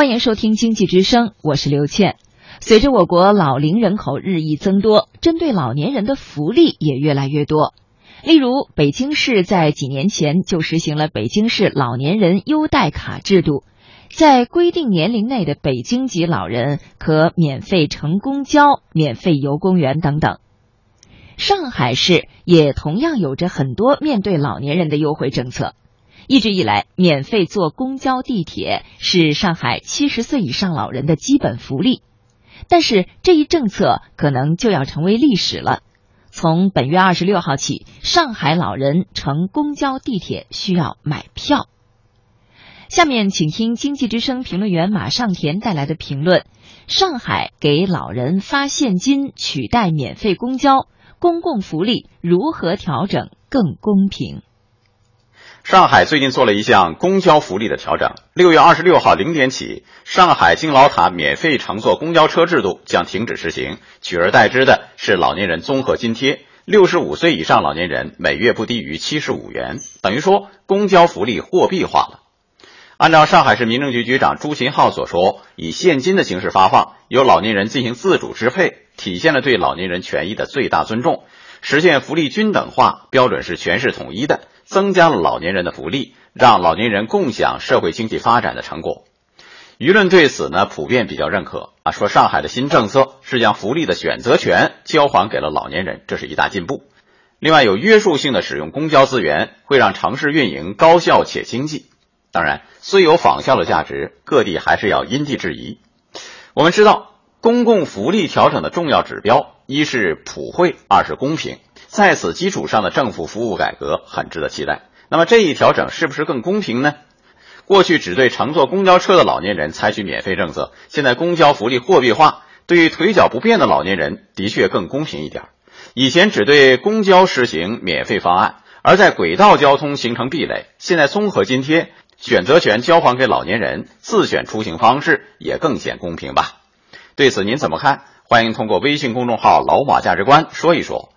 欢迎收听经济之声，我是刘倩。随着我国老龄人口日益增多，针对老年人的福利也越来越多。例如，北京市在几年前就实行了北京市老年人优待卡制度，在规定年龄内的北京籍老人可免费乘公交、免费游公园等等。上海市也同样有着很多面对老年人的优惠政策。一直以来，免费坐公交、地铁是上海70岁以上老人的基本福利。但是这一政策可能就要成为历史了。从本月26号起，上海老人乘公交、地铁需要买票。下面请听经济之声评论员马尚田带来的评论：上海给老人发现金取代免费公交，公共福利如何调整更公平？上海最近做了一项公交福利的调整。6月26号0点起，上海敬老塔免费乘坐公交车制度将停止实行，取而代之的是老年人综合津贴，65岁以上老年人每月不低于75元，等于说公交福利货币化了。按照上海市民政局局长朱琴浩所说，以现金的形式发放，由老年人进行自主支配，体现了对老年人权益的最大尊重，实现福利均等化，标准是全市统一的，增加了老年人的福利，让老年人共享社会经济发展的成果。舆论对此呢普遍比较认可啊，说上海的新政策是将福利的选择权交还给了老年人，这是一大进步。另外，有约束性的使用公交资源会让城市运营高效且经济。当然，虽有仿效的价值，各地还是要因地制宜。我们知道，公共福利调整的重要指标，一是普惠，二是公平。在此基础上的政府服务改革很值得期待。那么这一调整是不是更公平呢？过去只对乘坐公交车的老年人采取免费政策，现在公交福利货币化，对于腿脚不便的老年人的确更公平一点。以前只对公交实行免费方案，而在轨道交通形成壁垒，现在综合津贴，选择权交还给老年人，自选出行方式也更显公平吧。对此您怎么看？欢迎通过微信公众号老马价值观说一说，